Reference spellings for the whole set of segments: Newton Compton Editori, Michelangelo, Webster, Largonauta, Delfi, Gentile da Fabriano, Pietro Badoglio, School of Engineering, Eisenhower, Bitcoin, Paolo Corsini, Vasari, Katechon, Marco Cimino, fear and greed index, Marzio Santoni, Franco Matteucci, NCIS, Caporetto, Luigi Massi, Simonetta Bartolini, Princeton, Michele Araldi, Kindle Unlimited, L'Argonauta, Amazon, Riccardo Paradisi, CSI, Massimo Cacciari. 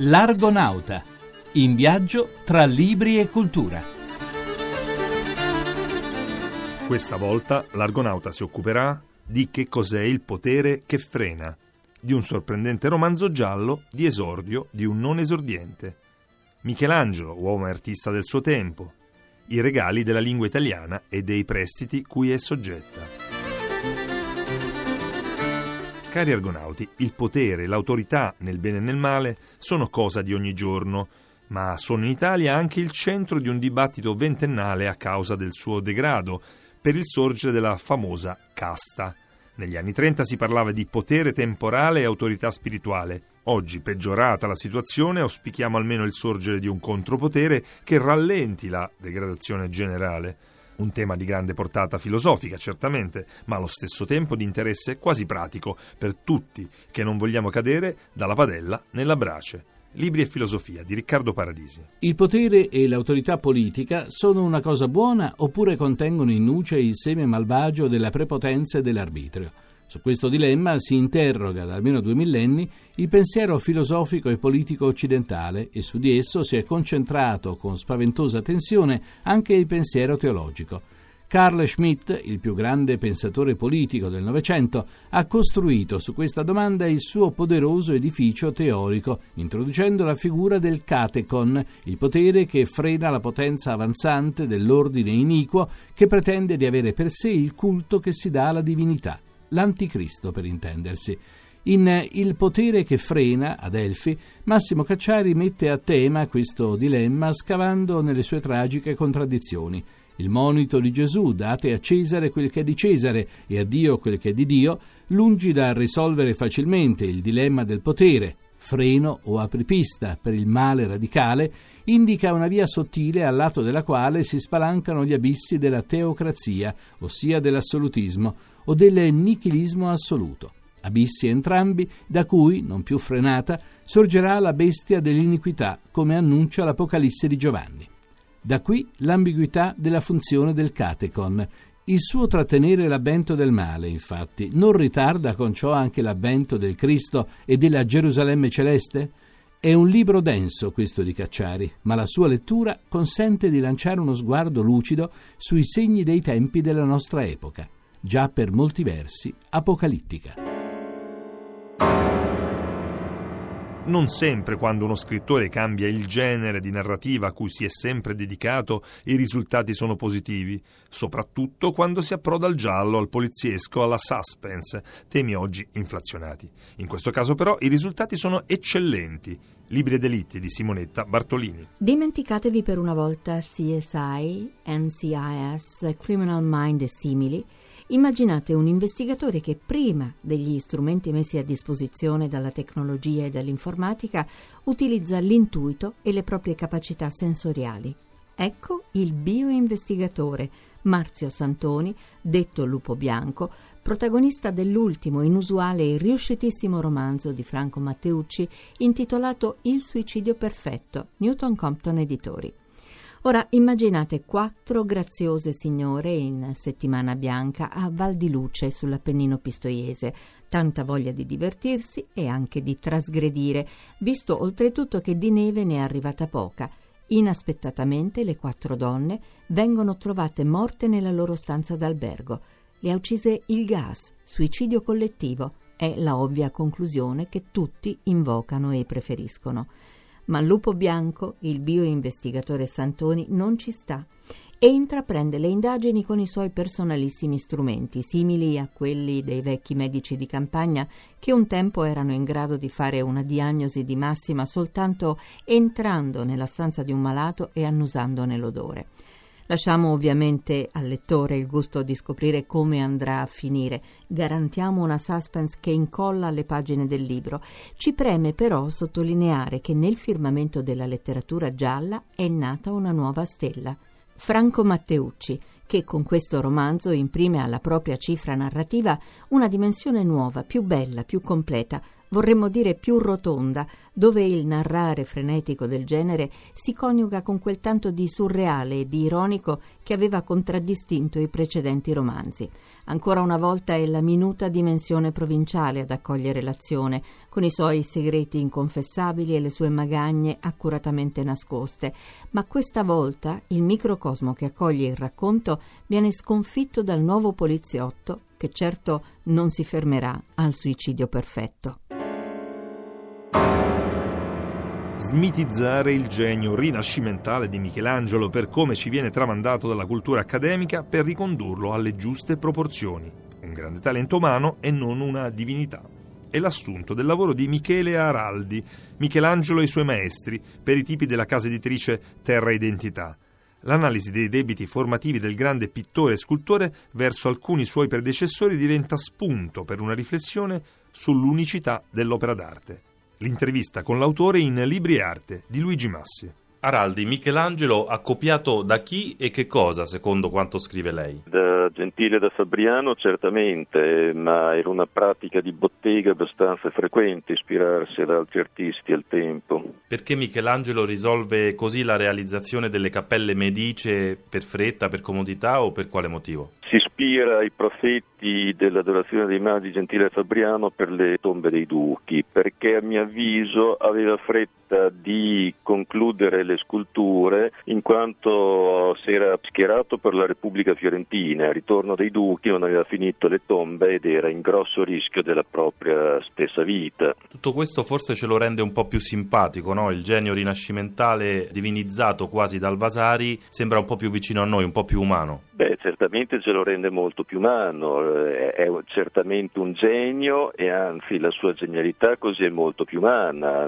Largonauta, in viaggio tra libri e cultura. Questa volta l'Argonauta si occuperà di che cos'è il potere che frena, di un sorprendente romanzo giallo di esordio di un non esordiente. Michelangelo, uomo e artista del suo tempo, i regali della lingua italiana e dei prestiti cui è soggetta. Cari argonauti, il potere, l'autorità, nel bene e nel male, sono cosa di ogni giorno, ma sono in Italia anche il centro di un dibattito ventennale a causa del suo degrado, per il sorgere della famosa casta. Negli anni 30 si parlava di potere temporale e autorità spirituale. Oggi, peggiorata la situazione, auspichiamo almeno il sorgere di un contropotere che rallenti la degradazione generale. Un tema di grande portata filosofica, certamente, ma allo stesso tempo di interesse quasi pratico per tutti che non vogliamo cadere dalla padella nella brace. Libri e filosofia di Riccardo Paradisi. Il potere e l'autorità politica sono una cosa buona oppure contengono in nuce il seme malvagio della prepotenza e dell'arbitrio? Su questo dilemma si interroga da almeno 2 millenni il pensiero filosofico e politico occidentale e su di esso si è concentrato con spaventosa tensione anche il pensiero teologico. Carl Schmitt, il più grande pensatore politico del Novecento, ha costruito su questa domanda il suo poderoso edificio teorico, introducendo la figura del Katechon, il potere che frena la potenza avanzante dell'ordine iniquo che pretende di avere per sé il culto che si dà alla divinità. L'anticristo, per intendersi. In Il potere che frena, a Delfi, Massimo Cacciari mette a tema questo dilemma scavando nelle sue tragiche contraddizioni. Il monito di Gesù, date a Cesare quel che è di Cesare e a Dio quel che è di Dio, lungi dal risolvere facilmente il dilemma del potere, freno o apripista per il male radicale, indica una via sottile al lato della quale si spalancano gli abissi della teocrazia, ossia dell'assolutismo, o del nichilismo assoluto. Abissi entrambi, da cui, non più frenata, sorgerà la bestia dell'iniquità, come annuncia l'Apocalisse di Giovanni. Da qui l'ambiguità della funzione del Katechon. Il suo trattenere l'avvento del male, infatti, non ritarda con ciò anche l'avvento del Cristo e della Gerusalemme celeste? È un libro denso questo di Cacciari, ma la sua lettura consente di lanciare uno sguardo lucido sui segni dei tempi della nostra epoca, già per molti versi apocalittica. Non sempre, quando uno scrittore cambia il genere di narrativa a cui si è sempre dedicato, i risultati sono positivi, soprattutto quando si approda al giallo, al poliziesco, alla suspense, temi oggi inflazionati. In questo caso però i risultati sono eccellenti. Libri e delitti di Simonetta Bartolini. Dimenticatevi per una volta CSI, NCIS, Criminal Mind e simili. Immaginate un investigatore che prima degli strumenti messi a disposizione dalla tecnologia e dall'informatica utilizza l'intuito e le proprie capacità sensoriali. Ecco il bioinvestigatore Marzio Santoni, detto Lupo Bianco, protagonista dell'ultimo inusuale e riuscitissimo romanzo di Franco Matteucci intitolato Il suicidio perfetto, Newton Compton Editori. Ora immaginate 4 graziose signore in settimana bianca a Val di Luce sull'Appennino pistoiese, tanta voglia di divertirsi e anche di trasgredire, visto oltretutto che di neve ne è arrivata poca. Inaspettatamente le 4 donne vengono trovate morte nella loro stanza d'albergo. Le ha uccise il gas, suicidio collettivo, è la ovvia conclusione che tutti invocano e preferiscono. Ma Lupo Bianco, il bioinvestigatore Santoni, non ci sta e intraprende le indagini con i suoi personalissimi strumenti, simili a quelli dei vecchi medici di campagna che un tempo erano in grado di fare una diagnosi di massima soltanto entrando nella stanza di un malato e annusandone l'odore. Lasciamo ovviamente al lettore il gusto di scoprire come andrà a finire. Garantiamo una suspense che incolla le pagine del libro. Ci preme però sottolineare che nel firmamento della letteratura gialla è nata una nuova stella. Franco Matteucci, che con questo romanzo imprime alla propria cifra narrativa una dimensione nuova, più bella, più completa, vorremmo dire più rotonda, dove il narrare frenetico del genere si coniuga con quel tanto di surreale e di ironico che aveva contraddistinto i precedenti romanzi. Ancora una volta è la minuta dimensione provinciale ad accogliere l'azione, con i suoi segreti inconfessabili e le sue magagne accuratamente nascoste, ma questa volta il microcosmo che accoglie il racconto viene sconfitto dal nuovo poliziotto, che certo non si fermerà al suicidio perfetto. Smitizzare il genio rinascimentale di Michelangelo per come ci viene tramandato dalla cultura accademica, per ricondurlo alle giuste proporzioni. Un grande talento umano e non una divinità. È l'assunto del lavoro di Michele Araldi, Michelangelo e i suoi maestri, per i tipi della casa editrice Terra Identità. L'analisi dei debiti formativi del grande pittore e scultore verso alcuni suoi predecessori diventa spunto per una riflessione sull'unicità dell'opera d'arte. L'intervista con l'autore in Libri e Arte di Luigi Massi. Araldi, Michelangelo ha copiato da chi e che cosa, secondo quanto scrive lei? Da Gentile da Fabriano certamente, ma era una pratica di bottega abbastanza frequente ispirarsi ad altri artisti al tempo. Perché Michelangelo risolve così la realizzazione delle cappelle medicee per fretta, per comodità o per quale motivo? Si ispira ai profeti dell'adorazione dei magi Gentile da Fabriano per le tombe dei duchi, perché a mio avviso aveva fretta di concludere le sculture in quanto si era schierato per la Repubblica Fiorentina. Al ritorno dei duchi non aveva finito le tombe ed era in grosso rischio della propria stessa vita. Tutto questo forse ce lo rende un po' più simpatico, no? Il genio rinascimentale divinizzato quasi dal Vasari sembra un po' più vicino a noi, un po' più umano. Beh, certamente ce lo rende molto più umano, è certamente un genio e anzi la sua genialità così è molto più umana.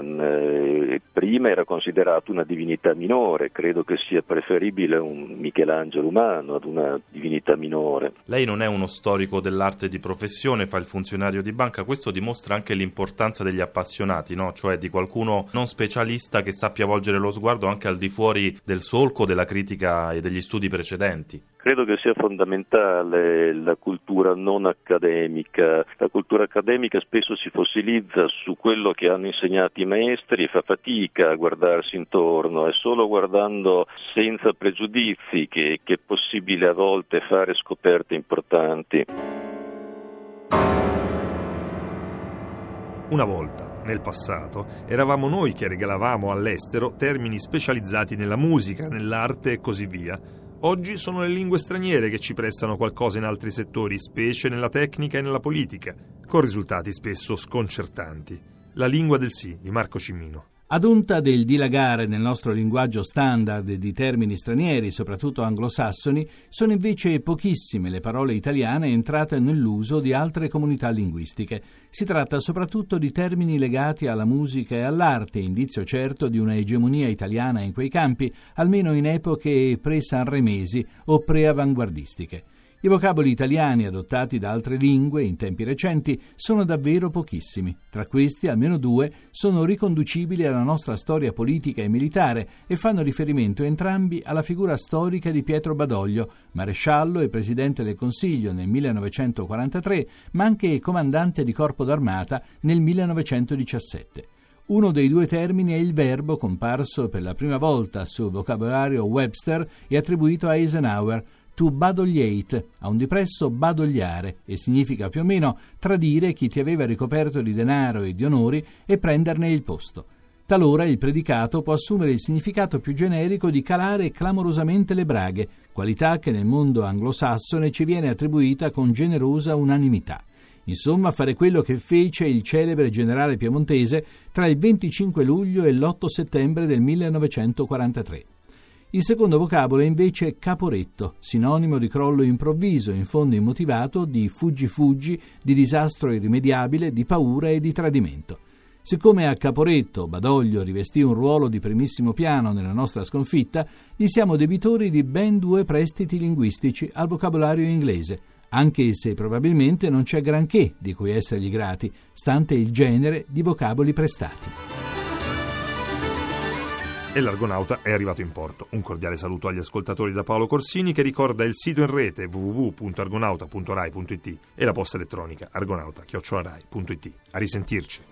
Prima era considerato una divinità minore, credo che sia preferibile un Michelangelo umano ad una divinità minore. Lei non è uno storico dell'arte di professione, fa il funzionario di banca, questo dimostra anche l'importanza degli appassionati, no? Cioè di qualcuno non specialista che sappia volgere lo sguardo anche al di fuori del solco della critica e degli studi precedenti. Credo che sia fondamentale la cultura non accademica. La cultura accademica spesso si fossilizza su quello che hanno insegnato i maestri e fa fatica a guardarsi intorno. È solo guardando senza pregiudizi che è possibile a volte fare scoperte importanti. Una volta, nel passato, eravamo noi che regalavamo all'estero termini specializzati nella musica, nell'arte e così via. Oggi sono le lingue straniere che ci prestano qualcosa in altri settori, specie nella tecnica e nella politica, con risultati spesso sconcertanti. La lingua del sì di Marco Cimino. Adunta del dilagare nel nostro linguaggio standard di termini stranieri, soprattutto anglosassoni, sono invece pochissime le parole italiane entrate nell'uso di altre comunità linguistiche. Si tratta soprattutto di termini legati alla musica e all'arte, indizio certo di una egemonia italiana in quei campi, almeno in epoche pre-sanremesi o pre-avanguardistiche. I vocaboli italiani adottati da altre lingue in tempi recenti sono davvero pochissimi. Tra questi, almeno due sono riconducibili alla nostra storia politica e militare e fanno riferimento entrambi alla figura storica di Pietro Badoglio, maresciallo e presidente del Consiglio nel 1943, ma anche comandante di corpo d'armata nel 1917. Uno dei due termini è il verbo, comparso per la prima volta sul vocabolario Webster e attribuito a Eisenhower, tu badogliate, a un dipresso badogliare, e significa più o meno tradire chi ti aveva ricoperto di denaro e di onori e prenderne il posto. Talora il predicato può assumere il significato più generico di calare clamorosamente le braghe, qualità che nel mondo anglosassone ci viene attribuita con generosa unanimità. Insomma, fare quello che fece il celebre generale piemontese tra il 25 luglio e l'8 settembre del 1943. Il secondo vocabolo è invece caporetto, sinonimo di crollo improvviso, in fondo immotivato, di fuggi-fuggi, di disastro irrimediabile, di paura e di tradimento. Siccome a Caporetto Badoglio rivestì un ruolo di primissimo piano nella nostra sconfitta, gli siamo debitori di ben due prestiti linguistici al vocabolario inglese, anche se probabilmente non c'è granché di cui essergli grati, stante il genere di vocaboli prestati. E l'Argonauta è arrivato in porto. Un cordiale saluto agli ascoltatori da Paolo Corsini, che ricorda il sito in rete www.argonauta.rai.it e la posta elettronica argonauta@rai.it. A risentirci.